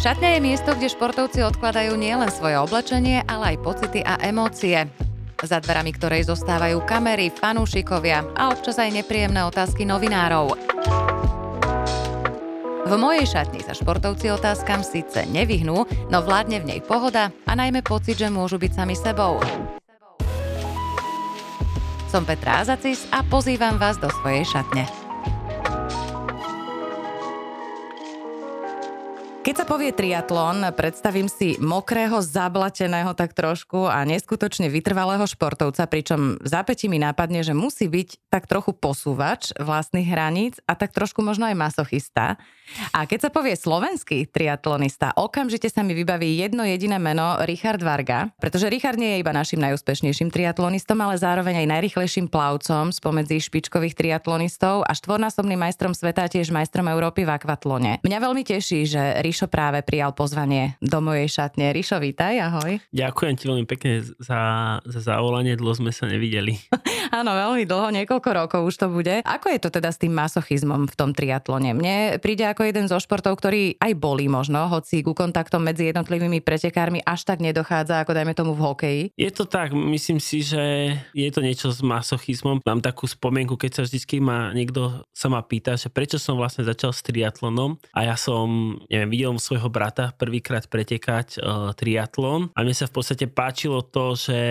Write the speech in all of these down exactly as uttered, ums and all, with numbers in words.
Šatňa je miesto, kde športovci odkladajú nielen svoje oblečenie, ale aj pocity a emócie. Za dverami ktorej zostávajú kamery, fanúšikovia a občas aj nepríjemné otázky novinárov. V mojej šatni sa športovci otázkam síce nevyhnú, no vládne v nej pohoda a najmä pocit, že môžu byť sami sebou. Som Petra Azacis a pozývam vás do svojej šatne. Keď sa povie triatlón, predstavím si mokrého, zablateného tak trošku a neskutočne vytrvalého športovca, pričom zápätí mi nápadne, že musí byť tak trochu posúvač vlastných hraníc a tak trošku možno aj masochista. A keď sa povie slovenský triatlonista, okamžite sa mi vybaví jedno jediné meno, Richard Varga, pretože Richard nie je iba našim najúspešnejším triatlonistom, ale zároveň aj najrýchlejším plavcom spomedzi špičkových triatlonistov a štvornásobným majstrom sveta, tiež majstrom Európy v akvatlone. Mňa veľmi teší, že Riš Rišo práve prijal pozvanie do mojej šatne. Rišo, vítaj, ahoj. Ďakujem ti veľmi pekne za, za zavolanie, dlho sme sa nevideli. Áno, veľmi dlho, niekoľko rokov už to bude. Ako je to teda s tým masochizmom v tom triatlone? Mne príde ako jeden zo športov, ktorý aj bolí možno, hoci ku kontaktom medzi jednotlivými pretekármi až tak nedochádza, ako dajme tomu v hokeji. Je to tak, myslím si, že je to niečo s masochizmom. Mám takú spomienku, keď sa vždycky ma niekto sa ma pýta, že prečo som vlastne začal s triatlonom a ja som, neviem, videl svojho brata prvýkrát pretekať e, triatlon a mne sa v podstate páčilo to, že,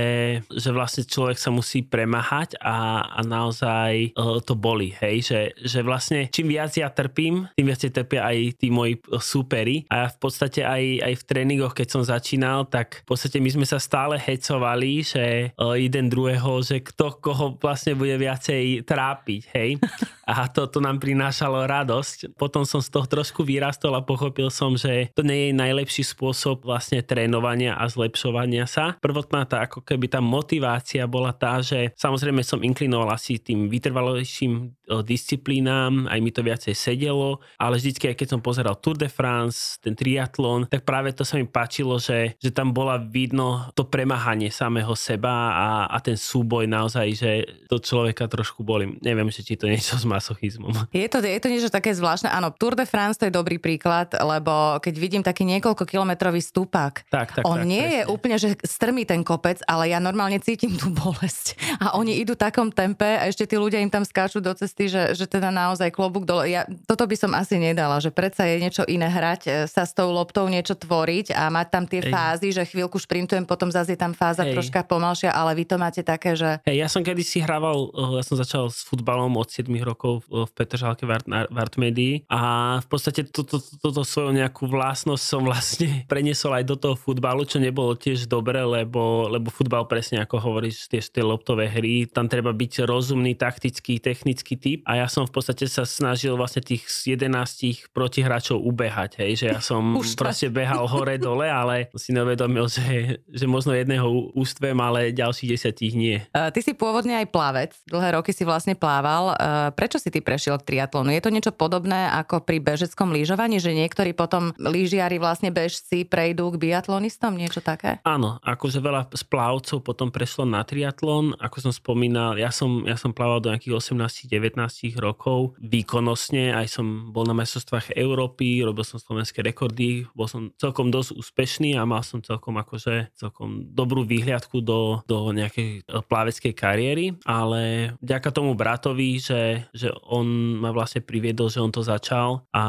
že vlastne človek sa musí premáhať a, a naozaj e, to boli, hej, že, že vlastne čím viac ja trpím, tým viac trpia aj tí moji súperi a v podstate aj, aj v tréningoch, keď som začínal, tak v podstate my sme sa stále hecovali, že e, jeden druhého, že kto koho vlastne bude viacej trápiť, hej, a to, to nám prinášalo radosť. Potom som z toho trošku vyrastol a pochopil som, že to nie je najlepší spôsob vlastne trénovania a zlepšovania sa. Prvotná tá ako keby tá motivácia bola tá, že samozrejme som inklinoval asi tým vytrvalejším disciplínám, aj mi to viacej sedelo, ale vždycky, keď som pozeral Tour de France, ten triatlon, tak práve to sa mi páčilo, že, že tam bola vidno to premáhanie samého seba a, a ten súboj naozaj, že to človeka trošku bolí. Neviem, že či to niečo zma masochizmom. Je to, je to niečo také zvláštne. Áno, Tour de France to je dobrý príklad, lebo keď vidím taký niekoľko kilometrový stúpak, tak, tak, on tak, nie presne. Je úplne, že strmý ten kopec, ale ja normálne cítim tú bolesť. A oni idú v takom tempe a ešte tí ľudia im tam skáču do cesty, že, že teda naozaj klobúk dole. Ja toto by som asi nedala, že predsa je niečo iné hrať, sa s tou loptou niečo tvoriť a mať tam tie Ej. fázy, že chvíľku šprintujem, potom zase je tam fáza Ej. troška pomalšia, ale vy to máte také, že... Ej, ja som kedysi hrával, ja som začal s futbalom od siedmich rokov v Petržalke v Artmédii a v podstate toto to, to, to svoju nejakú vlastnosť som vlastne preniesol aj do toho futbalu, čo nebolo tiež dobre, lebo, lebo futbal presne ako hovoríš, tiež tie loptové hry, tam treba byť rozumný, taktický, technický typ a ja som v podstate sa snažil vlastne tých jedenástich protihráčov ubehať, hej, že ja som proste behal hore dole, ale si nevedomil, že, že možno jedného ústvem, ale ďalších desiatich nie. Uh, ty si pôvodne aj plavec, dlhé roky si vlastne plával, uh, prečo si ty prešiel k triatlonu? Je to niečo podobné ako pri bežeckom lyžovaní, že niektorí potom lyžiari vlastne bežci prejdú k biatlonistom, niečo také? Áno, akože veľa plavcov potom prešlo na triatlon, ako som spomínal, ja som, ja som plaval do nejakých osemnásť devätnásť rokov výkonnostne, aj som bol na majstrovstvách Európy, robil som slovenské rekordy, bol som celkom dosť úspešný a mal som celkom akože celkom dobrú výhľadku do, do nejakej plaveckej kariéry, ale vďaka tomu bratovi, že, že on ma vlastne priviedol, že on to začal a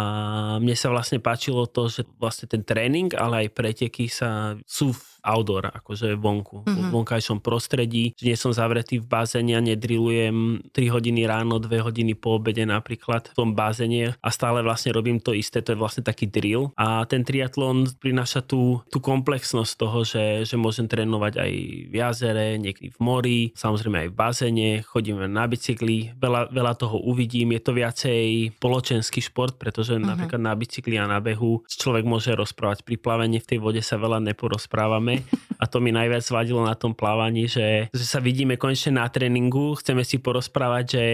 mne sa vlastne páčilo to, že vlastne ten tréning, ale aj preteky sa sú outdoor, akože vonku, mm-hmm. v vonkajšom prostredí, že nie som zavretý v bazéne a nedrilujem tri hodiny ráno, dve hodiny po obede napríklad v tom bazéne a stále vlastne robím to isté, to je vlastne taký drill a ten triatlon prináša tú, tú komplexnosť toho, že, že môžem trénovať aj v jazere, niekde v mori, samozrejme aj v bazéne, chodíme na bicykli, veľa, veľa toho uvidím, je to viacej spoločenský šport, pretože mm-hmm. napríklad na bicykli a na behu človek môže rozprávať, pri plavení v tej vode sa veľa neporozprávame. plávanie. A to mi najviac vadilo na tom plávaní, že, že sa vidíme konečne na tréningu, chceme si porozprávať, že,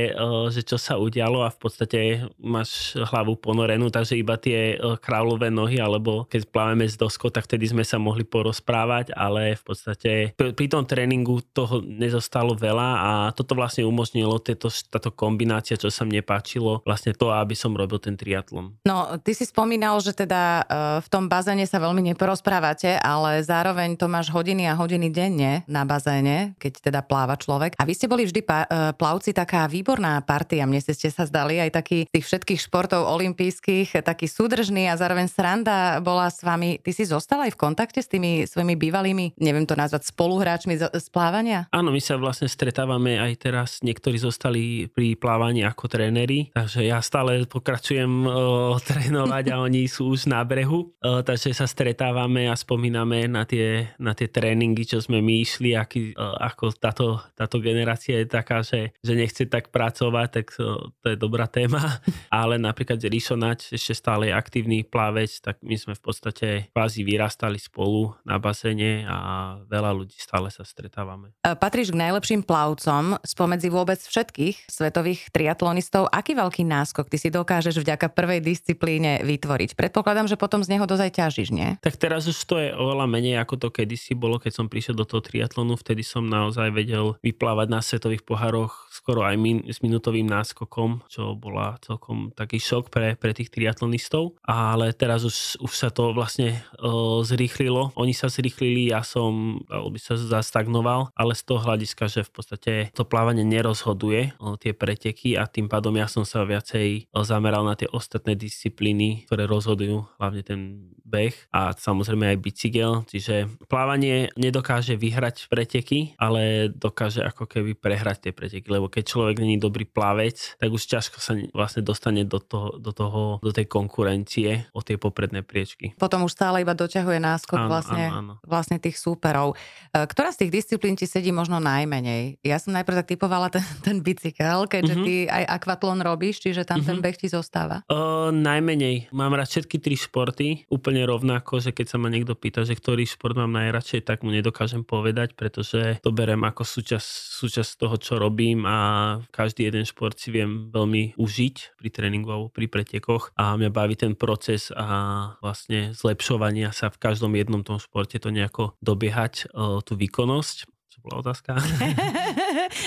že čo sa udialo a v podstate máš hlavu ponorenú, takže iba tie kráľové nohy, alebo keď plávame z doskou, tak vtedy sme sa mohli porozprávať, ale v podstate pri tom tréningu toho nezostalo veľa a toto vlastne umožnilo tieto, táto kombinácia, čo sa mne páčilo, vlastne to, aby som robil ten triatlon. No, ty si spomínal, že teda v tom bazéne sa veľmi neporozprávate, ale zároveň to máš hodiny a hodiny denne na bazéne, keď teda pláva človek. A vy ste boli vždy pa- plavci taká výborná partia. Mne ste sa zdali aj taký tých všetkých športov olympijských, taký súdržný a zároveň sranda bola s vami. Ty si zostal aj v kontakte s tými svojimi bývalými, neviem to nazvať, spoluhráčmi z, z plávania? Áno, my sa vlastne stretávame aj teraz. Niektorí zostali pri plávaní ako tréneri, takže ja stále pokračujem o, trénovať a oni sú už na brehu. O, takže sa stretávame a spomíname na tie, na tie tréningy, čo sme my išli, aký, ako táto, táto generácia je taká, že, že nechce tak pracovať, tak to, to je dobrá téma. Ale napríklad Rišo Nádas ešte stále je aktívny plávec, tak my sme v podstate kvázi vyrastali spolu na bazéne a veľa ľudí stále sa stretávame. Patríš k najlepším plavcom spomedzi vôbec všetkých svetových triatlonistov. Aký veľký náskok ty si dokážeš vďaka prvej disciplíne vytvoriť? Predpokladám, že potom z neho dozaj ťažíš, nie? Tak teraz už to je oveľa menej, ako to kedysi bolo, keď som prišiel do toho triatlonu, vtedy som naozaj vedel vyplávať na svetových pohároch skoro aj min- s minútovým náskokom, čo bola celkom taký šok pre, pre tých triatlonistov, ale teraz už, už sa to vlastne uh, zrýchlilo. Oni sa zrýchlili, ja som by sa zastagnoval, ale z toho hľadiska, že v podstate to plávanie nerozhoduje uh, tie preteky a tým pádom ja som sa viacej uh, zameral na tie ostatné disciplíny, ktoré rozhodujú, hlavne ten beh a samozrejme aj bicykel, čiže plávanie nedokáže vyhrať preteky, ale dokáže ako keby prehrať tie preteky, lebo keď človek není dobrý plavec, tak už ťažko sa vlastne dostane do toho, do toho, do tej konkurencie o tie popredné priečky. Potom už stále iba doťahuje náskok áno, vlastne, áno, áno. vlastne tých súperov. Ktorá z tých disciplín ti sedí možno najmenej? Ja som najprv tak typovala ten, ten bicykel, keďže uh-huh. ty aj akvatlon robíš, čiže tam uh-huh. ten beh ti zostáva. Uh, najmenej. Mám rád všetky tri športy úplne rovnako, že keď sa ma niekto pýta, že ktorý šport mám najradšej, tak mu nedokážem povedať, pretože to berem ako súčasť, súčasť toho, čo robím a každý jeden šport si viem veľmi užiť pri tréningu alebo pri pretekoch a mňa baví ten proces a vlastne zlepšovania sa v každom jednom tom športe to nejako dobiehať, tú výkonnosť. Čo bola otázka?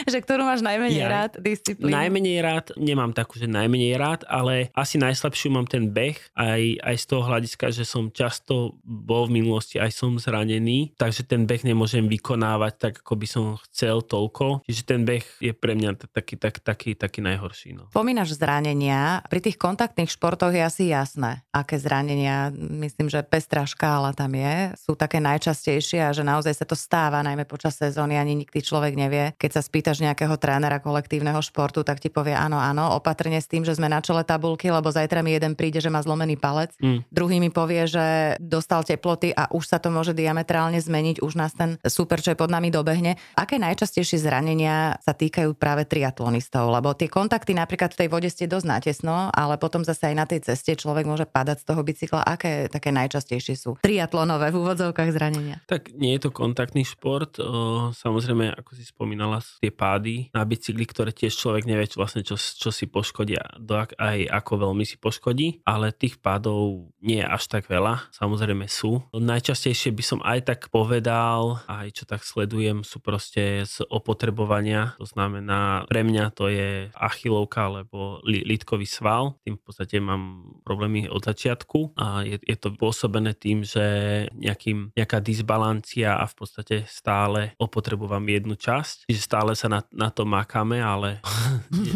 Že ktorú máš najmenej ja, rád disciplínu? Najmenej rád, nemám takú, že najmenej rád, ale asi najslabšiu mám ten beh, aj, aj z toho hľadiska, že som často bol v minulosti, aj som zranený, takže ten beh nemôžem vykonávať tak, ako by som chcel toľko. Čiže ten beh je pre mňa taký, tak, taký, taký najhorší. No. Pomínaš zranenia, pri tých kontaktných športoch je asi jasné, aké zranenia, myslím, že pestrá škála tam je, sú také najčastejšie a že naozaj sa to stáva, najmä počas sezóny. Zóny, ani nikdy človek nevie. Keď sa spýtaš nejakého trénera kolektívneho športu, tak ti povie áno, áno, opatrne s tým, že sme na čele tabulky, lebo zajtra mi jeden príde, že má zlomený palec. Mm. Druhý mi povie, že dostal teploty a už sa to môže diametrálne zmeniť, už nás ten super, čo je pod nami, dobehne. Aké najčastejšie zranenia sa týkajú práve triatlonistov? Lebo tie kontakty napríklad v tej vode ste dosť natesno, ale potom zase aj na tej ceste človek môže padať z toho bicykla. Aké také najčastejšie sú triatlonové v úvodzovkách zranenia? Tak nie je to kontaktný šport. Samozrejme, ako si spomínala, tie pády na bicykli, ktoré tiež človek nevie čo, vlastne, čo, čo si poškodia, aj ako veľmi si poškodí, ale tých pádov nie je až tak veľa, samozrejme sú. Najčastejšie by som aj tak povedal, aj čo tak sledujem, sú proste z opotrebovania, to znamená, pre mňa to je achilovka alebo lítkový sval, tým v podstate mám problémy od začiatku a je, je to pôsobené tým, že nejakým, nejaká disbalancia a v podstate stále opotrebujem jednu časť, že stále sa na, na to makáme, ale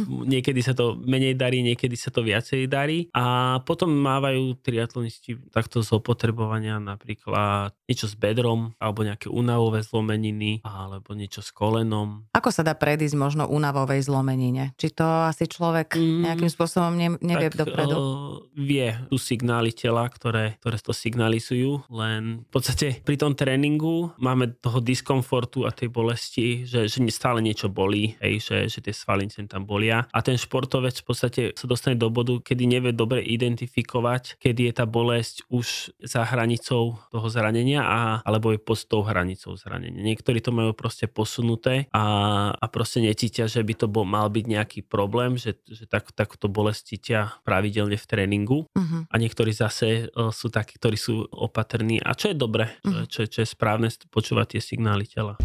niekedy sa to menej darí, niekedy sa to viacej darí a potom mávajú triatlonisti takto z opotrebovania napríklad niečo s bedrom alebo nejaké únavové zlomeniny alebo niečo s kolenom. Ako sa dá predísť možno únavovej zlomenine? Či to asi človek mm, nejakým spôsobom ne, nevie tak, dopredu? Uh, vie, sú signály tela, ktoré, ktoré to signalizujú, len v podstate pri tom tréningu máme toho diskomfortu a tej bolesti, že, že stále stále niečo bolí, hej, že, že tie svaliny tam bolia. A ten športovec v podstate sa dostane do bodu, kedy nevie dobre identifikovať, kedy je tá bolesť už za hranicou toho zranenia a, alebo je pod tou hranicou zranenia. Niektorí to majú proste posunuté a, a proste necítia, že by to bol, mal byť nejaký problém, že, že tak, takúto bolesť cítia pravidelne v tréningu. Uh-huh. A niektorí zase sú takí, ktorí sú opatrní. A čo je dobre, uh-huh. čo, čo je správne, počúvať tie signály tela.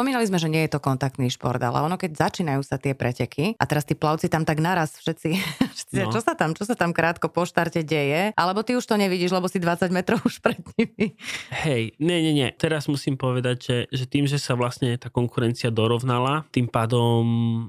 Spomínali sme, že nie je to kontaktný šport, ale ono, keď začínajú sa tie preteky a teraz tí plavci tam tak naraz všetci, všetci no. čo sa tam, čo sa tam krátko po štarte deje, alebo ty už to nevidíš, lebo si dvadsať metrov už pred nimi. Hej, nie, nie, nie. Teraz musím povedať, že, že tým, že sa vlastne tá konkurencia dorovnala, tým pádom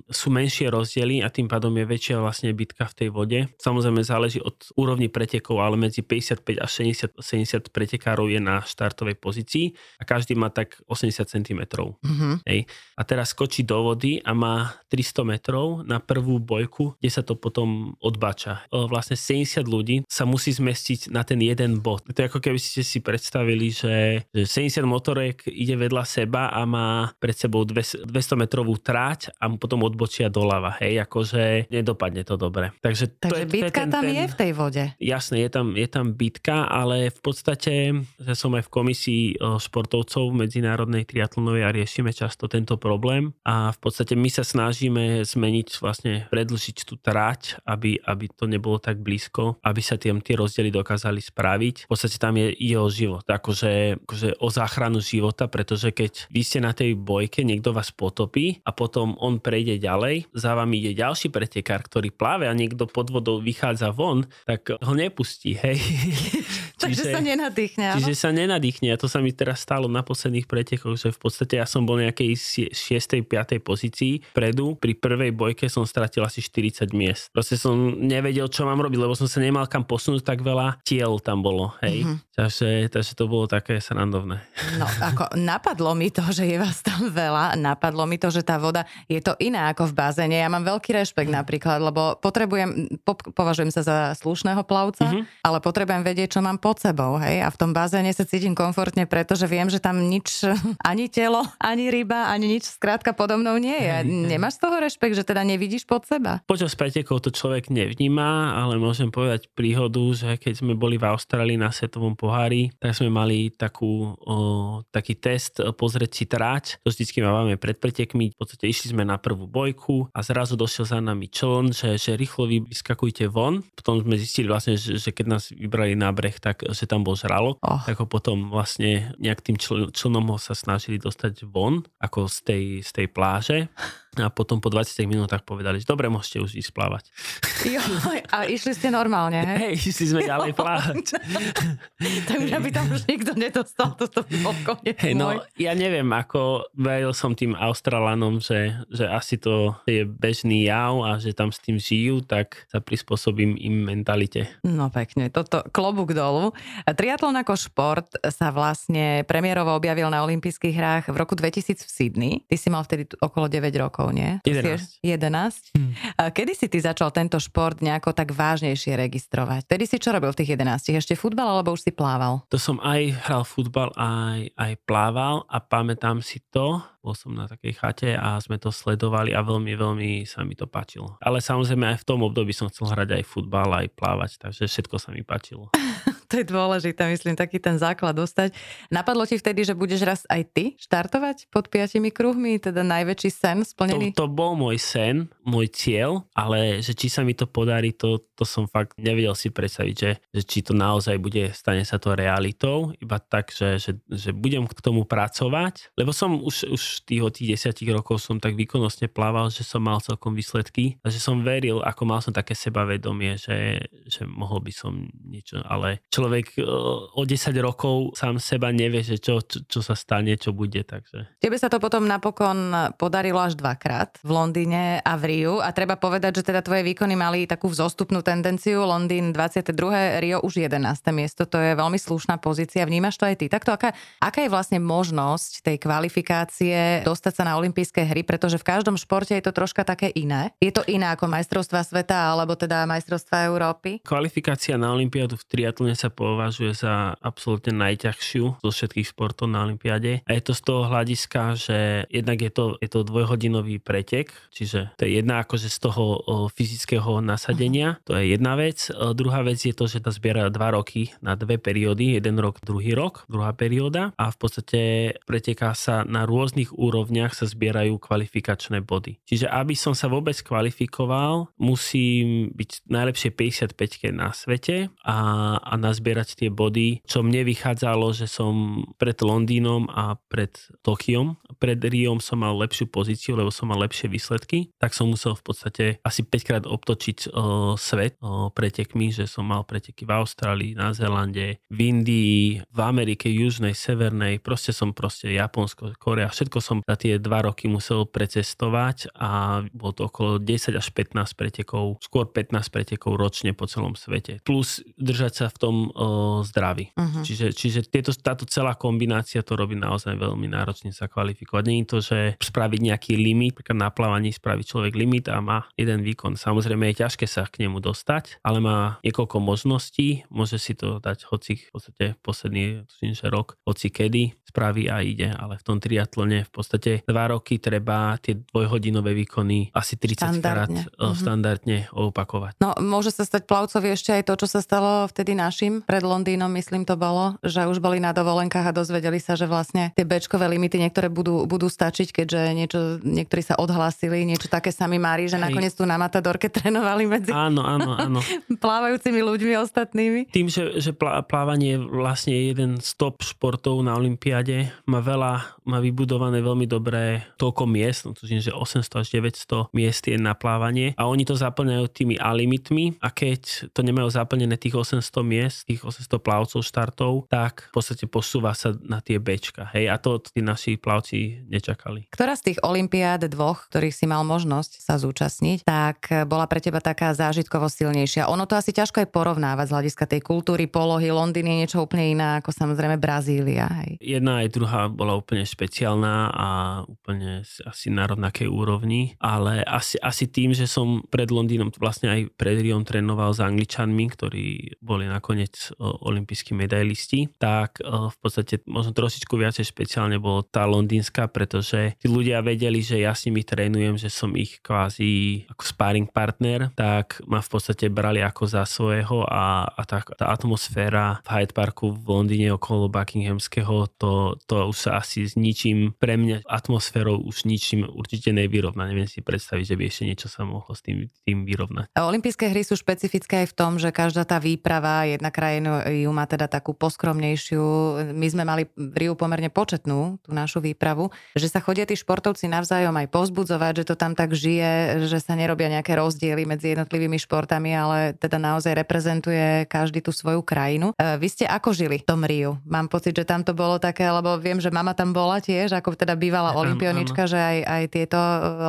sú menšie rozdiely a tým pádom je väčšia vlastne bitka v tej vode. Samozrejme záleží od úrovni pretekov, ale medzi päťdesiatpäť až šesťdesiat sedemdesiat pretekárov je na štartovej pozícii a každý má tak osemdesiat centimetrov. Mm-hmm. Hej. A teraz skočí do vody a má tristo metrov na prvú bojku, kde sa to potom odbáča. Vlastne sedemdesiat ľudí sa musí zmestiť na ten jeden bod. To je ako keby ste si predstavili, že sedemdesiat motorek ide vedľa seba a má pred sebou dvestometrovú tráť a potom odbočia doľava. Hej, akože nedopadne to dobre. Takže, to Takže je, bitka to je ten, tam ten... je v tej vode. Jasne, je tam, je tam bitka, ale v podstate ja som aj v komisii športovcov medzinárodnej triatlonovej a riešime často tento problém a v podstate my sa snažíme zmeniť, vlastne predĺžiť tú trať, aby, aby to nebolo tak blízko, aby sa tie, tie rozdiely dokázali spraviť. V podstate tam je ide o život, akože, akože o záchranu života, pretože keď vy ste na tej bojke, niekto vás potopí a potom on prejde ďalej, za vami ide ďalší pretekár, ktorý pláve a niekto pod vodou vychádza von, tak ho nepustí, hej. Takže čiže, sa nenadýchne. Čiže sa nenadýchne a to sa mi teraz stalo na posledných pretekoch, že v podstate ja som bol nejakej šiestej piatej pozícii predu. Pri prvej bojke som stratil asi štyridsať miest. Proste som nevedel, čo mám robiť, lebo som sa nemal kam posunúť, tak veľa tiel tam bolo, hej. Mm-hmm. Takže, takže to bolo také srandovné. No, ako napadlo mi to, že je vás tam veľa, napadlo mi to, že tá voda je to iná ako v bazéne. Ja mám veľký rešpekt napríklad, lebo potrebujem, po, považujem sa za slušného plavca, mm-hmm. ale potrebujem vedieť, čo mám pod sebou, hej, a v tom bazéne sa cítim komfortne, pretože viem, že tam nič, ani telo, ani ryba, ani nič, skrátka podo mnou nie je. Nemáš z toho rešpekt, že teda nevidíš pod seba? Počas pretekov to človek nevníma, ale môžem povedať príhodu, že keď sme boli v Austrálii na svetovom pohári, tak sme mali takú, o, taký test, pozrieť si tráť, to vždycky máme pred pretekmi, v podstate išli sme na prvú bojku a zrazu došiel za nami čln, že, že rýchlo vy vyskakujte von, potom sme zistili vlastne, že, že keď nás vybrali na breh, tak že tam bol žralok, oh. tak ho potom vlastne nejak tým čl- člnom ho sa snažili dostať von, ako z tej, z tej pláže. A potom po dvadsiatich minútach povedali, že dobre, môžete už ísť plávať. Jo, a išli ste normálne, hej? Hej, išli sme ďalej plávať. Tak už aby tam už nikto nedostal toto okoniec hey, no, môj. Ja neviem, ako vedel som tým Australanom, že, že asi to je bežný jav a že tam s tým žijú, tak sa prispôsobím im mentalite. No pekne, toto klobúk dolu. Triatlon ako šport sa vlastne premiérovo objavil na olympijských hrách v roku dvetisíc v Sydney. Ty si mal vtedy okolo deväť rokov. Nie? jedenásť. jedenásť. Hm. Kedy si ty začal tento šport nejako tak vážnejšie registrovať? Kedy si čo robil v tých jedenástich? Ešte futbal alebo už si plával? To som aj hral futbal, aj, aj plával a pamätám si to. Bol som na takej chate a sme to sledovali a veľmi, veľmi sa mi to páčilo. Ale samozrejme aj v tom období som chcel hrať aj futbal, aj plávať, takže všetko sa mi páčilo. To je dôležité, myslím, taký ten základ dostať. Napadlo ti vtedy, že budeš raz aj ty štartovať pod piatimi kruhmi, teda najväčší sen splnený? To, to bol môj sen, môj cieľ, ale že či sa mi to podarí, to, to som fakt nevedel si predstaviť, že, že či to naozaj bude, stane sa to realitou, iba tak, že, že, že budem k tomu pracovať, lebo som už, už tých od tých desiatich rokov som tak výkonnostne plával, že som mal celkom výsledky a že som veril, ako mal som také sebavedomie, že, že mohol by som niečo, ale človek o desať rokov sám seba nevie, že čo, čo, čo sa stane, čo bude. Takže. Tebe sa to potom napokon podarilo až dvakrát v Londýne a v Riu a treba povedať, že teda tvoje výkony mali takú vzostupnú tendenciu. Londýn dvadsiate druhé, Rio už jedenáste miesto. To je veľmi slušná pozícia. Vnímaš to aj ty? Takto aká, aká je vlastne možnosť tej kvalifikácie je dostať sa na olympijské hry, pretože v každom športe je to troška také iné. Je to iné ako majstrovstvá sveta alebo teda majstrovstvá Európy. Kvalifikácia na olympiádu v triatlone sa považuje za absolútne najťažšiu zo všetkých športov na olympiáde. A je to z toho hľadiska, že jednak je to, je to dvojhodinový pretek, čiže to je jedna akože z toho fyzického nasadenia, to je jedna vec. Druhá vec je to, že tá zbiera dva roky na dve periódy, jeden rok, druhý rok, druhá perióda a v podstate preteká sa na rôznych úrovniach, sa zbierajú kvalifikačné body. Čiže aby som sa vôbec kvalifikoval, musím byť najlepšie päťdesiatpäťke na svete a, a nazbierať tie body, čo mne vychádzalo, že som pred Londýnom a pred Tokiom. Pred Riom som mal lepšiu pozíciu, lebo som mal lepšie výsledky, tak som musel v podstate asi päťkrát obtočiť o, svet o, pretekmi, že som mal preteky v Austrálii, na Zélande, v Indii, v Amerike, južnej, severnej, proste som proste Japonsko, Korea, všetko som za tie dva roky musel precestovať a bolo to okolo desať až pätnásť pretekov, skôr pätnásť pretekov ročne po celom svete. Plus držať sa v tom o, zdraví. Uh-huh. Čiže, čiže tieto, táto celá kombinácia to robí naozaj veľmi náročne sa kvalifikovať. Nie je to, že spraviť nejaký limit, na plávaní spraví človek limit a má jeden výkon. Samozrejme je ťažké sa k nemu dostať, ale má niekoľko možností, môže si to dať hoci v podstate posledný rok, hoci kedy spraví a ide, ale v tom triatlone v podstate dva roky treba tie dvojhodinové výkony asi tridsať krát mm-hmm. standardne opakovať. No môže sa stať plavcovi ešte aj to, čo sa stalo vtedy našim, pred Londýnom myslím to bolo, že už boli na dovolenkách a dozvedeli sa, že vlastne tie bečkové limity niektoré budú, budú stačiť, keďže niečo, niektorí sa odhlásili, niečo také sa mi mári, že Hej. nakoniec tu na Matadorke trénovali medzi áno, áno, áno. plávajúcimi ľuďmi ostatnými. Tým, že, že plávanie je vlastne jeden z top športov na olympiáde, má veľa, má vybudované veľmi dobré toľko miest, no tužím, že osemsto až deväťsto miest je na plávanie a oni to zaplňajú tými alimitmi a keď to nemajú zaplnené tých osemsto miest, tých osemsto plavcov štartov, tak v podstate posúva sa na tie bečka. Hej, a to tí naši plavci nečakali. Ktorá z tých olympiád dvoch, ktorých si mal možnosť sa zúčastniť, tak bola pre teba taká zážitkovo silnejšia? Ono to asi ťažko je porovnávať z hľadiska tej kultúry, polohy. Londýn je niečo úplne iná ako samozrejme Brazília. Hej. Jedna aj druhá bola úplne špeciálna a úplne asi na rovnakej úrovni, ale asi, asi tým, že som pred Londýnom, vlastne aj pred Riom trénoval s Angličanmi, ktorí boli nakoniec olympijskí medailisti, tak v podstate možno trošičku viacej špeciálne bolo tá londýnska, pretože tí ľudia vedeli, že ja s nimi trénujem, že som ich kvázi ako sparring partner, tak ma v podstate brali ako za svojho a, a tá, tá atmosféra v Hyde Parku v Londýne okolo Buckinghamského, to, to už sa asi s ničím, pre mňa atmosférou už ničím určite nevyrovná. Neviem si predstaviť, že by ešte niečo sa mohlo s tým, tým vyrovnať. A olympijské hry sú špecifické aj v tom, že každá tá výprava, jedna krajina ju má teda takú poskromnejšiu. My sme mali v Riu pomerne početnú tú našu výpravu, že sa chodia tí športovci navzájom aj povzbudzovať, že to tam tak žije, že sa nerobia nejaké rozdiely medzi jednotlivými športami, ale teda naozaj reprezentuje každý tú svoju krajinu. Vy ste ako žili v tom Riu? Mám pocit, že tam to bolo také, lebo viem, že mama tam bola tiež, ako teda bývala olympionička, že aj, aj tieto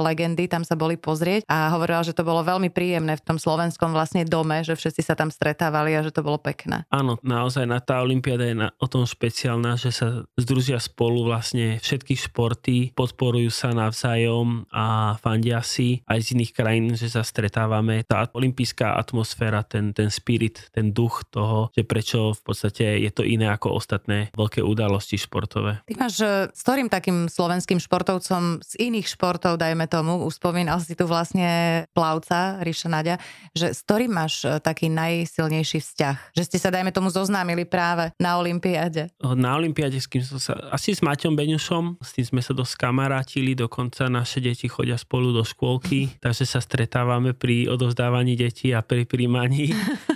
legendy tam sa boli pozrieť a hovorila, že to bolo veľmi príjemné v tom slovenskom vlastne dome, že všetci sa tam stretávali a že to bolo pekné. Áno, naozaj na tá olympiáda je na, o tom špeciálna, že sa združia spolu vlastne všetky športy, podporujú sa navzájom a fandia si aj z iných krajín, že sa stretávame. Tá olympijská atmosféra, ten, ten spirit, ten duch toho, že prečo v podstate je to iné ako ostatné veľké udalosti športové. Ty máš s ktorým takým slovenským športovcom z iných športov, dajme tomu, uspomínal si tu vlastne plavca Riša Náďa, že s ktorým máš taký najsilnejší vzťah? Že ste sa, dajme tomu, zoznámili práve na olympiáde. Na olympiáde s kým som sa, asi s Matejom Beňušom, s tým sme sa dosť kamarátili, dokonca naše deti chodia spolu do škôlky, takže sa stretávame pri odovzdávaní detí a pri príjmaní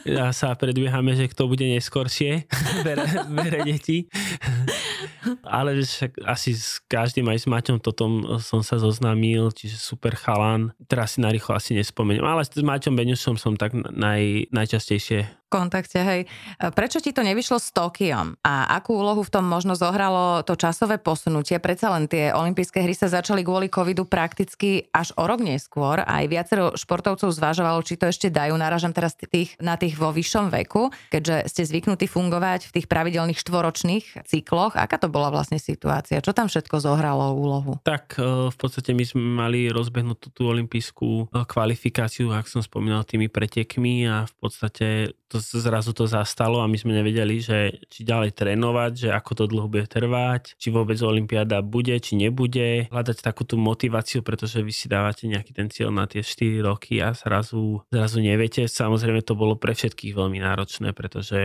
a sa predbiehame, že kto bude neskoršie bere, bere deti. Ale však asi s každým, aj s Maťom Totom som sa zoznámil, čiže super chalan. Teraz si narýchlo asi nespomeniem, ale s Maťom Beňušom som tak naj, najčastejšie kontakte, hej. Prečo ti to nevyšlo s Tokiom? A akú úlohu v tom možno zohralo to časové posunutie? Predsa len tie olympijské hry sa začali kvôli covidu prakticky až o rok neskôr. Aj viacero športovcov zvažovalo, či to ešte dajú. Narážam teraz tých, na tých vo vyššom veku, keďže ste zvyknutí fungovať v tých pravidelných štvoročných cykloch. Aká to bola vlastne situácia? Čo tam všetko zohralo úlohu? Tak v podstate my sme mali rozbehnutú tú olympijskú kvalifikáciu, ak som spomínal, tými pretekmi a v podstate to zrazu to zastalo a my sme nevedeli, že či ďalej trénovať, že ako to dlho bude trvať, či vôbec olympiáda bude, či nebude. Hľadať takú tú motiváciu, pretože vy si dávate nejaký ten cieľ na tie štyri roky a zrazu, zrazu neviete. Samozrejme to bolo pre všetkých veľmi náročné, pretože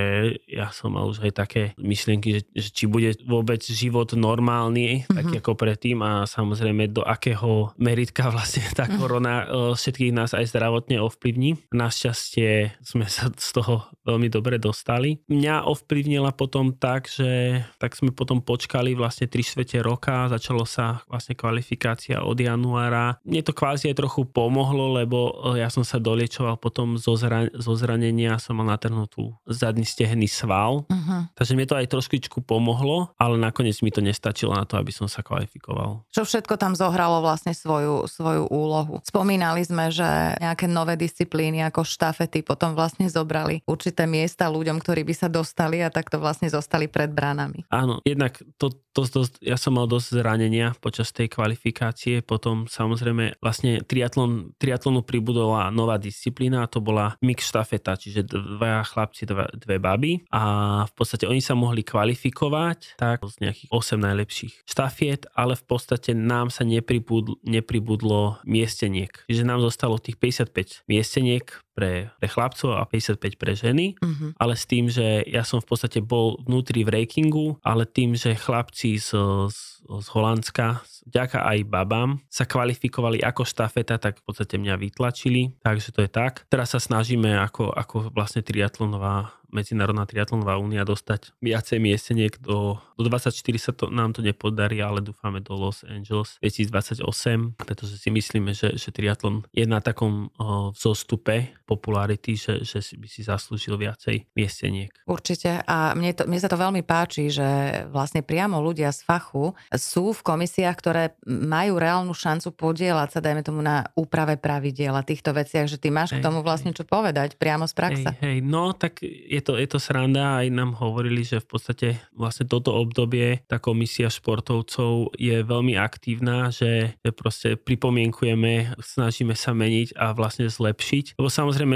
ja som mal už aj také myšlienky, že, že či bude vôbec život normálny, mm-hmm. tak ako predtým a samozrejme do akého meritka vlastne tá korona mm-hmm. všetkých nás aj zdravotne ovplyvní. Našťastie sme sa z toho veľmi dobre dostali. Mňa ovplyvnila potom tak, že tak sme potom počkali vlastne tri štvrte roka, začalo sa vlastne kvalifikácia od januára. Mne to kvázi aj trochu pomohlo, lebo ja som sa doliečoval potom zo, zra- zo zranenia, som mal natrhnutú zadný stehný sval, uh-huh. takže mi to aj troškičku pomohlo, ale nakoniec mi to nestačilo na to, aby som sa kvalifikoval. Čo všetko tam zohralo vlastne svoju, svoju úlohu? Spomínali sme, že nejaké nové disciplíny ako štafety potom vlastne zobrali určité miesta ľuďom, ktorí by sa dostali a takto vlastne zostali pred bránami. Áno, jednak to, to, to, ja som mal dosť zranenia počas tej kvalifikácie, potom samozrejme vlastne triatlon, triatlonu pribudovala nová disciplína a to bola mix štafeta, čiže dva chlapci, dva, dve baby a v podstate oni sa mohli kvalifikovať tak z nejakých osem najlepších štafiet, ale v podstate nám sa nepribudlo, nepribudlo miesteniek, čiže nám zostalo tých päťdesiatpäť miesteniek pre, pre chlapcov a päťdesiatpäť pre ženy, uh-huh. ale s tým, že ja som v podstate bol vnútri v rankingu, ale tým, že chlapci z, z, z Holandska, vďaka aj babám, sa kvalifikovali ako štafeta, tak v podstate mňa vytlačili, takže to je tak. Teraz sa snažíme ako, ako vlastne triatlonová Medzinárodná triatlonová únia dostať viacej miesteniek do, do dvadsaťštyri sa to, nám to nepodarí, ale dúfame do Los Angeles dvetisícdvadsaťosem, pretože si myslíme, že, že triatlon je na takom o, vzostupe popularity, že, že by si zaslúžil viacej miesteniek. Určite a mne, to, mne sa to veľmi páči, že vlastne priamo ľudia z fachu sú v komisiách, ktoré majú reálnu šancu podieľať sa, dajme tomu, na úprave pravidiel a týchto veciach, že ty máš hej, k tomu vlastne hej. čo povedať priamo z praxe. Hej, hej. No tak je Je to, je to sranda, aj nám hovorili, že v podstate vlastne toto obdobie tá komisia športovcov je veľmi aktívna, že proste pripomienkujeme, snažíme sa meniť a vlastne zlepšiť. Lebo samozrejme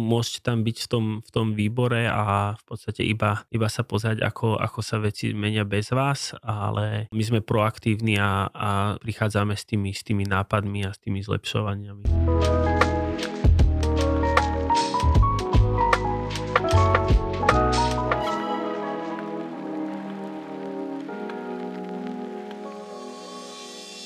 môžete tam byť v tom, v tom výbore a v podstate iba, iba sa pozrieť, ako, ako sa veci menia bez vás, ale my sme proaktívni a, a prichádzame s tými, s tými nápadmi a s tými zlepšovaniami.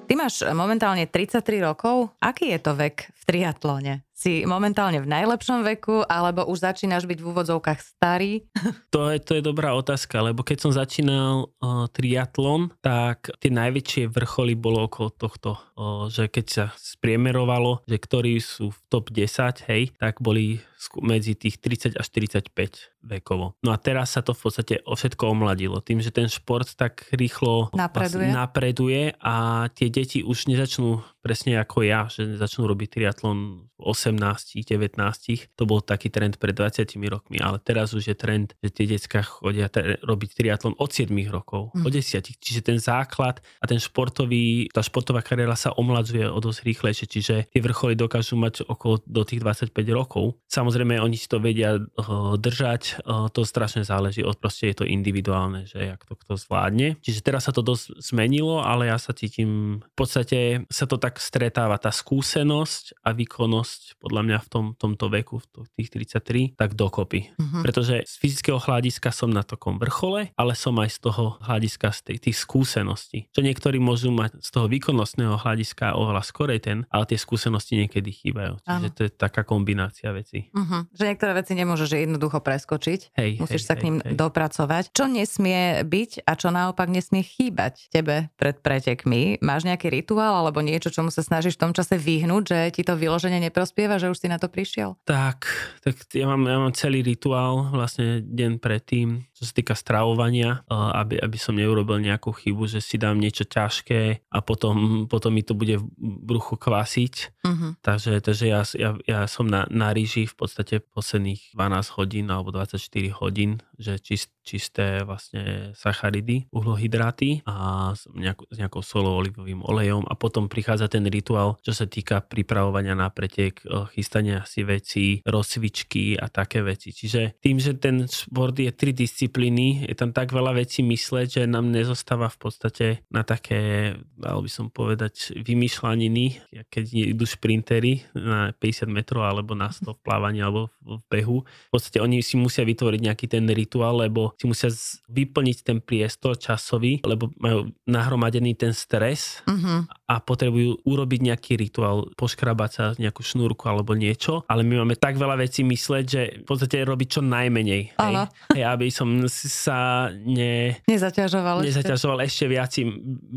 Ty máš momentálne tridsaťtri rokov. Aký je to vek v triatlone? Si momentálne v najlepšom veku, alebo už začínaš byť v úvodzovkách starý? To je, to je dobrá otázka, lebo keď som začínal uh, triatlon, tak tie najväčšie vrcholy bolo okolo tohto, uh, že keď sa spriemerovalo, že ktorí sú v top desať, hej, tak boli medzi tých tridsať až štyridsaťpäť vekovo. No a teraz sa to v podstate o všetko omladilo. Tým, že ten šport tak rýchlo napreduje, napreduje a tie deti už nezačnú presne ako ja, že začnú robiť triatlon v osemnástich, devätnástich. To bol taký trend pred dvadsiatimi rokmi, ale teraz už je trend, že tie decká chodia t- robiť triatlon od siedmich rokov, mm. od desiatich. Čiže ten základ a ten športový, tá športová kariéra sa omladzuje o dosť rýchlejšie, čiže tie vrcholy dokážu mať okolo do tých dvadsaťpäť rokov. Samozrejme, oni si to vedia uh, držať, uh, to strašne záleží od, proste je to individuálne, že jak to kto zvládne. Čiže teraz sa to dosť zmenilo, ale ja sa cítim, v podstate sa to tak stretáva tá skúsenosť a výkonnosť podľa mňa v tom, tomto veku, v tých tridsiatich troch, tak dokopy. Mm-hmm. Pretože z fyzického hľadiska som na takom vrchole, ale som aj z toho hľadiska z tých, tých skúseností. Čo niektorí môžu mať z toho výkonnostného hľadiska oveľa skorej ten, ale tie skúsenosti niekedy chýbajú. Čiže to je taká kombinácia vecí. Uh-huh. Že niektoré veci nemôžeš jednoducho preskočiť. Hej, musíš hej, sa hej, k ním hej. dopracovať. Čo nesmie byť a čo naopak nesmie chýbať tebe pred pretekmi? Máš nejaký rituál alebo niečo, čomu sa snažíš v tom čase vyhnúť, že ti to vyloženie neprospieva, že už si na to prišiel? Tak, tak ja mám, ja mám celý rituál vlastne deň predtým, čo sa týka stravovania, aby, aby som neurobil nejakú chybu, že si dám niečo ťažké a potom, potom mi to bude v bruchu kvasiť. Uh-huh. Takže, takže ja, ja, ja som na, na ríži v v podstate posledných dvanásť hodín alebo dvadsaťštyri hodín, že čist, čisté vlastne sacharidy, uhlohydráty a s nejakou, s nejakou solou, olivovým olejom a potom prichádza ten rituál, čo sa týka pripravovania na pretek, chystania si veci, rozcvičky a také veci. Čiže tým, že ten šport je tri disciplíny, je tam tak veľa vecí mysleť, že nám nezostáva v podstate na také, dal by som povedať, vymýšľaniny, keď idú šprintery na päťdesiat metrov alebo na sto plávania alebo v behu. V podstate oni si musia vytvoriť nejaký ten rituál, lebo si musia z- vyplniť ten priestor časový, lebo majú nahromadený ten stres uh-huh. a potrebujú urobiť nejaký rituál, poškrabať sa nejakú šnúrku alebo niečo, ale my máme tak veľa vecí mysleť, že v podstate robiť čo najmenej. Hej? Hej, aby som sa ne... nezaťažoval, nezaťažoval ešte, ešte viacim,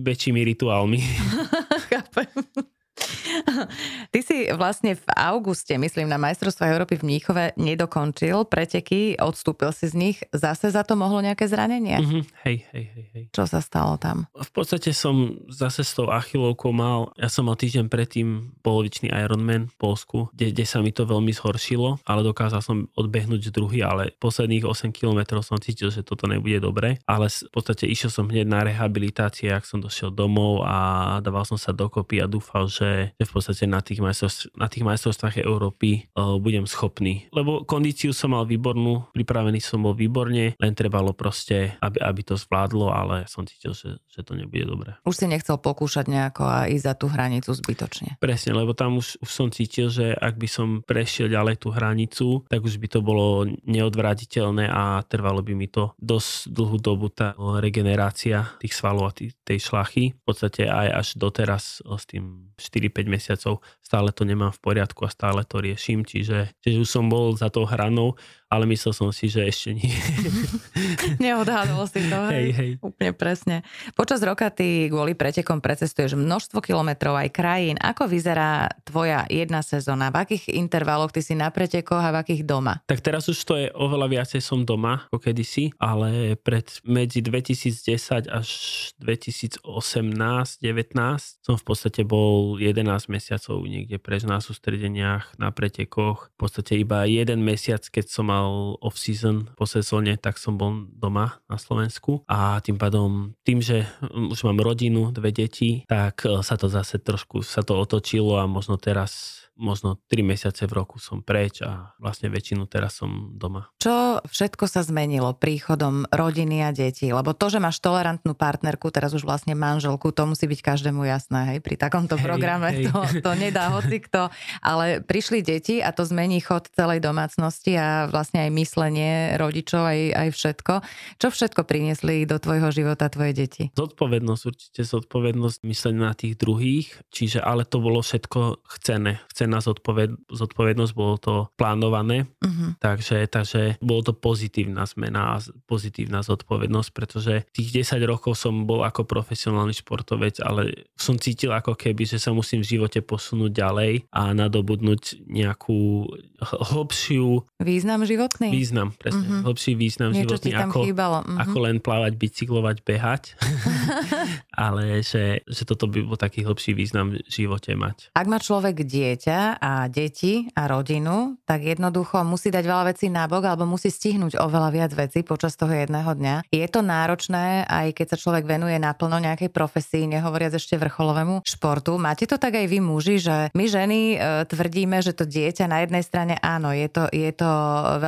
väčšími rituálmi. Chápem. Ty si vlastne v auguste, myslím, na majstrovstvách Európy v Mníchove nedokončil preteky, odstúpil si z nich, zase za to mohlo nejaké zranenie? Mm-hmm. Hej, hej, hej, hej. Čo sa stalo tam? V podstate som zase s tou achillovkou mal, ja som mal týždeň predtým polovičný Ironman v Polsku, kde, kde sa mi to veľmi zhoršilo, ale dokázal som odbehnúť druhý, ale posledných osem kilometrov som cítil, že toto nebude dobre, ale v podstate išiel som hneď na rehabilitácie, ak som došiel domov a dával som sa dokopy a dúfal, že v podstate na tých, majstrov, na tých majstrovstvách Európy uh, budem schopný. Lebo kondíciu som mal výbornú, pripravený som bol výborne, len trebalo proste, aby, aby to zvládlo, ale som cítil, že, že to nebude dobré. Už si nechcel pokúšať nejako a ísť za tú hranicu zbytočne. Presne, lebo tam už, už som cítil, že ak by som prešiel ďalej tú hranicu, tak už by to bolo neodvrátiteľné a trvalo by mi to dosť dlhú dobu tá regenerácia tých svalov a tý, tej šlachy. V podstate aj až doteraz s tým štyri päť mesiacov stále to nemám v poriadku a stále to riešim, čiže, čiže už som bol za tou hranou, ale myslel som si, že ešte nie. Neodhadol si to, hej, hej. Úplne presne. Počas roka ty kvôli pretekom precestuješ množstvo kilometrov aj krajín. Ako vyzerá tvoja jedna sezóna? V akých intervaloch ty si na pretekoch a v akých doma? Tak teraz už to je oveľa viacej som doma ako kedysi, ale pred medzi dvetisícdesať až dvetisícosemnásť devätnásť som v podstate bol jedenásť mesiacov niekde preč na sústredeniach, na pretekoch. V podstate iba jeden mesiac, keď som mal off-season po sezóne, tak som bol doma na Slovensku a tým pádom, tým, že už mám rodinu, dve deti, tak sa to zase trošku, sa to otočilo a možno teraz možno tri mesiace v roku som preč a vlastne väčšinu teraz som doma. Čo všetko sa zmenilo príchodom rodiny a detí? Lebo to, že máš tolerantnú partnerku, teraz už vlastne manželku, to musí byť každému jasné, hej? Pri takomto hej, programe hej. To, to nedá hocikto. Ale prišli deti a to zmení chod celej domácnosti a vlastne aj myslenie rodičov, aj, aj všetko. Čo všetko priniesli do tvojho života tvoje deti? Zodpovednosť, určite zodpovednosť, myslenie na tých druhých, čiže ale to bolo všetko chcené. Chcené na zodpoved- zodpovednosť, bolo to plánované, uh-huh. takže, takže bolo to pozitívna zmena a pozitívna zodpovednosť, pretože tých desať rokov som bol ako profesionálny športovec, ale som cítil ako keby, že sa musím v živote posunúť ďalej a nadobudnúť nejakú hlbšiu... Význam životný? Význam, presne. Uh-huh. Hlbší význam niečo životný, ako, uh-huh. ako len plávať, bicyklovať, behať. Ale že, že toto by bol taký hlbší význam v živote mať. Ak má človek dieťa a deti a rodinu, tak jednoducho musí dať veľa vecí nabok alebo musí stihnúť oveľa viac vecí počas toho jedného dňa. Je to náročné, aj keď sa človek venuje naplno nejakej profesii, nehovoriac ešte vrcholovému športu. Máte to tak aj vy muži, že my ženy e, tvrdíme, že to dieťa na jednej strane áno, je to, je to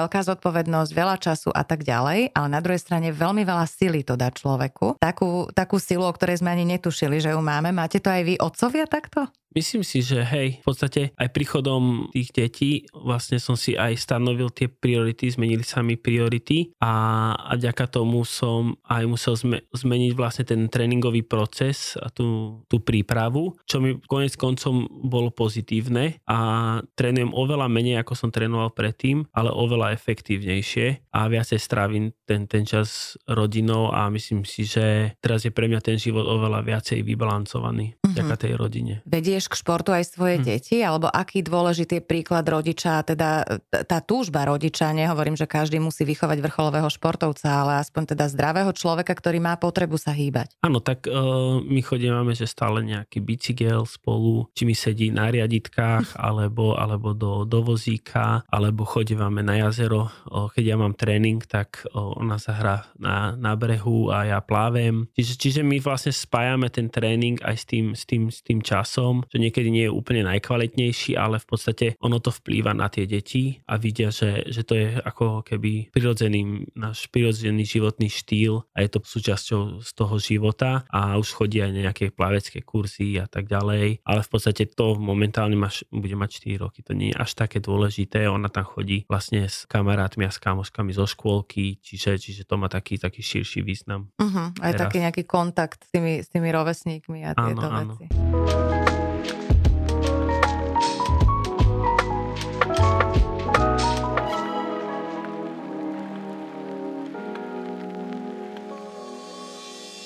veľká zodpovednosť, veľa času a tak ďalej, ale na druhej strane veľmi veľa sily to dá človeku. Takú, takú silu, o ktorej sme ani netušili, že ju máme. Máte to aj vy, otcovia, takto? Myslím si, že hej, v podstate aj príchodom tých detí vlastne som si aj stanovil tie priority, zmenili sa mi priority a, a vďaka tomu som aj musel zmeniť vlastne ten tréningový proces a tú, tú prípravu, čo mi konec koncom bolo pozitívne a trénujem oveľa menej, ako som trénoval predtým, ale oveľa efektívnejšie a viacej strávim ten, ten čas rodinou a myslím si, že teraz je pre mňa ten život oveľa viacej vybalancovaný vďaka tej rodine. Vedieš k športu aj svoje hmm. deti? Alebo aký dôležitý je príklad rodiča, teda tá túžba rodiča, nehovorím, že každý musí vychovať vrcholového športovca, ale aspoň teda zdravého človeka, ktorý má potrebu sa hýbať. Áno, tak uh, my chodíme, že stále nejaký bicykel spolu, či mi sedí na riaditkách, alebo, alebo do, do vozíka, alebo chodívame na jazero. Uh, keď ja mám tréning, tak uh, ona sa hrá na, na brehu a ja plávem. Čiže, čiže my vlastne spájame ten tréning aj s tým, s tým, s tým časom, čo niekedy nie je úplne najkvalitnejší, ale v podstate ono to vplýva na tie deti a vidia, že, že to je ako keby prirodzený, náš prirodzený životný štýl a je to súčasťou z toho života a už chodia aj nejaké plavecké kurzy a tak ďalej, ale v podstate to momentálne máš, bude mať štyri roky, to nie je až také dôležité, ona tam chodí vlastne s kamarátmi a s kamoškami zo škôlky, čiže, čiže to má taký, taký širší význam. Uh-huh, aj teraz. Taký nejaký kontakt s tými, s tými rovesníkmi a tieto áno, veci. Áno.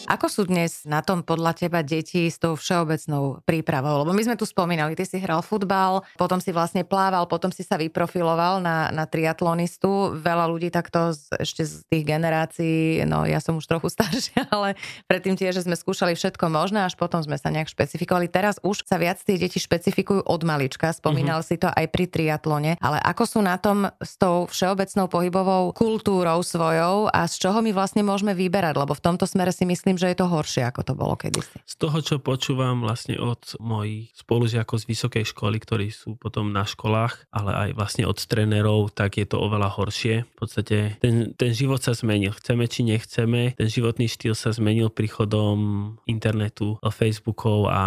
Ako sú dnes na tom podľa teba deti s tou všeobecnou prípravou? Lebo my sme tu spomínali, ty si hral futbal, potom si vlastne plával, potom si sa vyprofiloval na, na triatlonistu. Veľa ľudí takto z, ešte z tých generácií, no ja som už trochu staršia, ale predtým tiež, že sme skúšali všetko možné, až potom sme sa nejak špecifikovali. Teraz už sa viac tie deti špecifikujú od malička, spomínal mm-hmm. si to aj pri triatlone, ale ako sú na tom s tou všeobecnou pohybovou kultúrou svojou a z čoho my vlastne môžeme vyberať? Lebo v tomto smere si myslím, že je to horšie, ako to bolo kedysi. Z toho, čo počúvam vlastne od mojich spolužiakov z vysokej školy, ktorí sú potom na školách, ale aj vlastne od trénerov, tak je to oveľa horšie. V podstate ten, ten život sa zmenil. Chceme či nechceme, ten životný štýl sa zmenil príchodom internetu, Facebookov a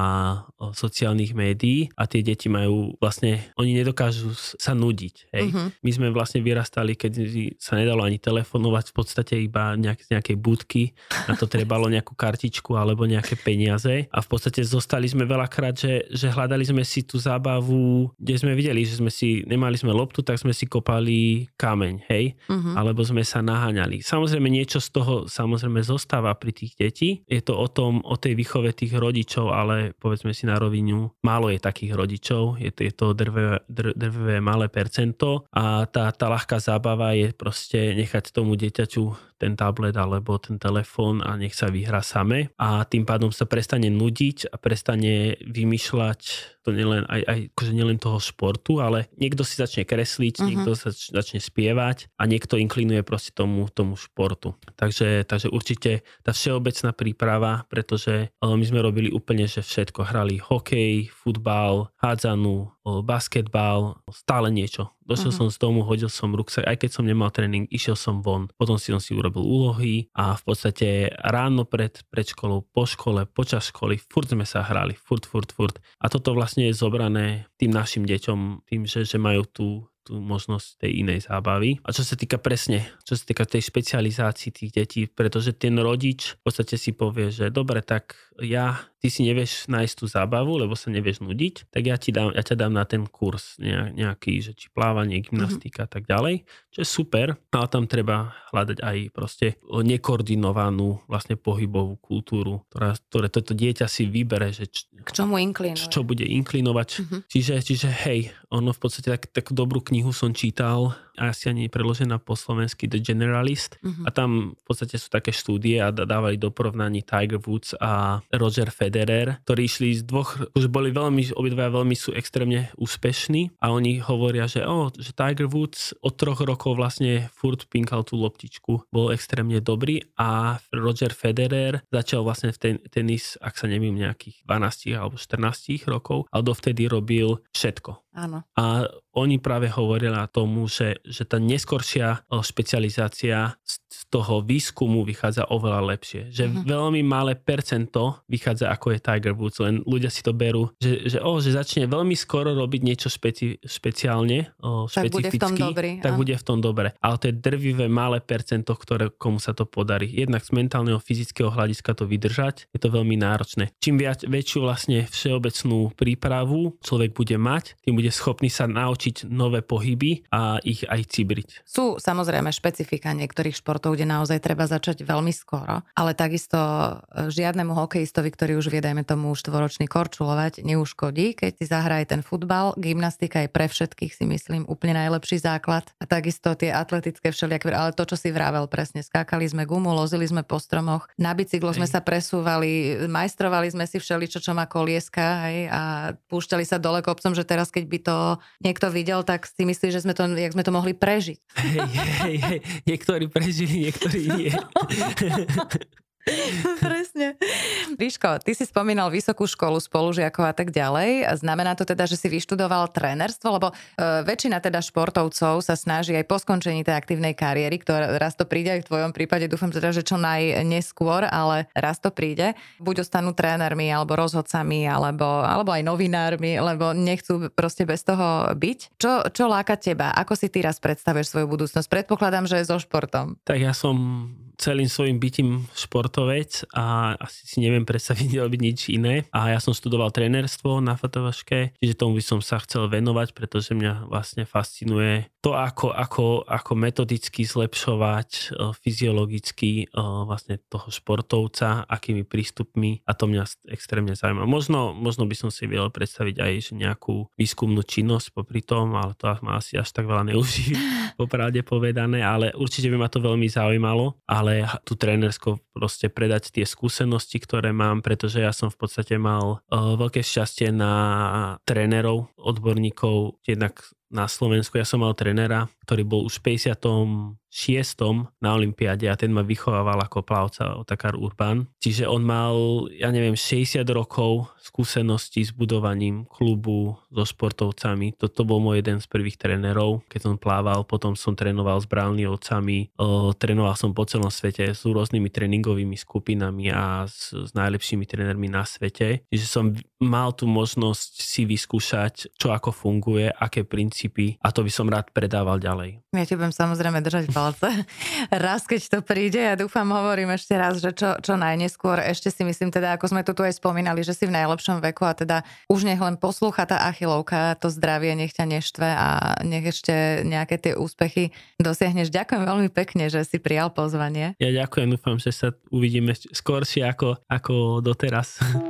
sociálnych médií a tie deti majú vlastne, oni nedokážu sa nudiť. Hej. Uh-huh. My sme vlastne vyrastali, keď sa nedalo ani telefonovať, v podstate iba nejak, z nejakej budky, na to trebalo nejakú kartičku alebo nejaké peniaze a v podstate zostali sme veľakrát, že, že hľadali sme si tú zábavu, kde sme videli, že sme si, nemali sme loptu, tak sme si kopali kameň, hej? Uh-huh. Alebo sme sa naháňali. Samozrejme niečo z toho samozrejme zostáva pri tých detí. Je to o tom, o tej výchove tých rodičov, ale povedzme si na rovinu, málo je takých rodičov, je to, je to drvé, dr, drvé malé percento a tá, tá ľahká zábava je proste nechať tomu dieťaťu ten tablet alebo ten telefón a nech sa vyhrá same a tým pádom sa prestane nudiť a prestane vymýšľať to nielen, aj, aj, akože nielen toho športu, ale niekto si začne kresliť, uh-huh. niekto sa začne spievať a niekto inklinuje proste tomu, tomu športu. Takže, takže určite tá všeobecná príprava, pretože my sme robili úplne, že všetko. Hrali hokej, futbal, hádzanú, basketbal, stále niečo. Došiel uh-huh. som z domu, hodil som ruksak, aj keď som nemal tréning, išiel som von. Potom si som si urobil úlohy a v podstate ráno pred, pred školou, po škole, počas školy, furt sme sa hrali, furt, furt, furt. A toto vlastne je zobrané tým našim deťom, tým, že, že majú tú tú možnosť tej inej zábavy. A čo sa týka presne, čo sa týka tej špecializácii tých detí, pretože ten rodič v podstate si povie, že dobre, tak ja, ty si nevieš nájsť tú zábavu, lebo sa nevieš nudiť, tak ja ti dám, ja ťa dám na ten kurz nejaký, že či plávanie, gymnastika a tak ďalej, čo je super, ale tam treba hľadať aj proste nekoordinovanú vlastne pohybovú kultúru, ktorá, ktoré toto dieťa si vybere, že č, k čomu inklinovať. Čo bude inklinovať. Uh-huh. Čiže, čiže hej, ono v podstate tak, takú dobrú knihu knihu som čítal, asi ani preložená po slovensky, The Generalist. Uh-huh. A tam v podstate sú také štúdie a dávali do porovnaní Tiger Woods a Roger Federer, ktorí išli z dvoch, už boli veľmi, obidvaja veľmi sú extrémne úspešní a oni hovoria, že, oh, že Tiger Woods od troch rokov vlastne furt pinkal tú loptičku, bol extrémne dobrý a Roger Federer začal vlastne v ten, tenis, ak sa nemýlim, nejakých dvanásť alebo štrnásť rokov, ale dovtedy robil všetko. Áno. A oni práve hovorili o tomu, že, že tá neskoršia špecializácia z toho výskumu vychádza oveľa lepšie. Že uh-huh. veľmi malé percento vychádza, ako je Tiger Woods. Len ľudia si to berú, že, že, oh, že začne veľmi skoro robiť niečo špeci, špeciálne, oh, tak špecificky. Bude v tom dobrý, tak áno. bude v tom dobre. Ale to je drvivé malé percento, ktoré komu sa to podarí. Jednak z mentálneho, fyzického hľadiska to vydržať je to veľmi náročné. Čím viac, väčšiu vlastne všeobecnú prípravu človek bude mať, tým bude schopný sa naučiť nové pohyby a ich aj cibriť. Sú samozrejme špecifika niektorých športov, kde naozaj treba začať veľmi skoro, ale takisto žiadnemu hokejistovi, ktorý už vie, dajme tomu štvoročný korčulovať, neuškodí, keď si zahraje ten futbal. Gymnastika je pre všetkých, si myslím, úplne najlepší základ. A takisto tie atletické všelijaké, ale to, čo si vravel presne, skákali sme gumu, lozili sme po stromoch, na bicyklo hej. sme sa presúvali, majstrovali sme si všeličo, čo má kolieska, hej, a púšťali sa dole kopcom, že teraz keď by to niekto videl, tak si myslí, že sme to, jak sme to mohli prežiť. Hej, hej, hej. Niektorí prežili, niektorí nie. Presne. Ríško, ty si spomínal vysokú školu, spolužiakov a tak ďalej. Znamená to teda, že si vyštudoval trénerstvo, lebo e, väčšina teda športovcov sa snaží aj po skončení tej aktívnej kariéry, ktorá raz to príde aj v tvojom prípade, dúfam teda, že čo najneskôr, ale raz to príde. Buď ostanú trénermi, alebo rozhodcami, alebo, alebo aj novinármi, lebo nechcú proste bez toho byť. Čo, čo láka teba? Ako si ty raz predstavuješ svoju budúcnosť? Predpokladám, že je so športom. Tak ja som celým svojim bytím športovec a asi si neviem predstaviť robiť nič iné. A ja som študoval trénerstvo na Fatavaške, čiže tomu by som sa chcel venovať, pretože mňa vlastne fascinuje to, ako, ako, ako metodicky zlepšovať fyziologicky vlastne toho športovca, akými prístupmi, a to mňa extrémne zaujíma. Možno, možno by som si vedel predstaviť aj nejakú výskumnú činnosť popri tom, ale to ma asi až tak veľa neuží, popravde povedané, ale určite by ma to veľmi zaujímalo, ale ale tu trénersko proste predať tie skúsenosti, ktoré mám, pretože ja som v podstate mal veľké šťastie na trénerov, odborníkov, jednak na Slovensku. Ja som mal trénera, ktorý bol už v päťdesiatom šiestom na olympiáde a ten ma vychovával ako plavca, Otakar Urban. Čiže on mal, ja neviem, šesťdesiat rokov skúseností s budovaním klubu so športovcami. Toto bol môj jeden z prvých trénerov, keď som plával, potom som trénoval s bránliovcami, trénoval som po celom svete s rôznymi tréningovými skupinami a s, s najlepšími trénermi na svete. Čiže som mal tú možnosť si vyskúšať, čo ako funguje, aké princípy, a to by som rád predával ďalej. Ja ti budem samozrejme držať palce. Raz, keď to príde, ja dúfam, hovorím ešte raz, že čo, čo najneskôr, ešte si myslím teda, ako sme to tu aj spomínali, že si v najlepšom veku a teda už nech len poslúcha tá achilovka, to zdravie nech ťa neštve a nech ešte nejaké tie úspechy dosiahneš. Ďakujem veľmi pekne, že si prijal pozvanie. Ja ďakujem, dúfam, že sa uvidíme skôršie ako, ako doteraz.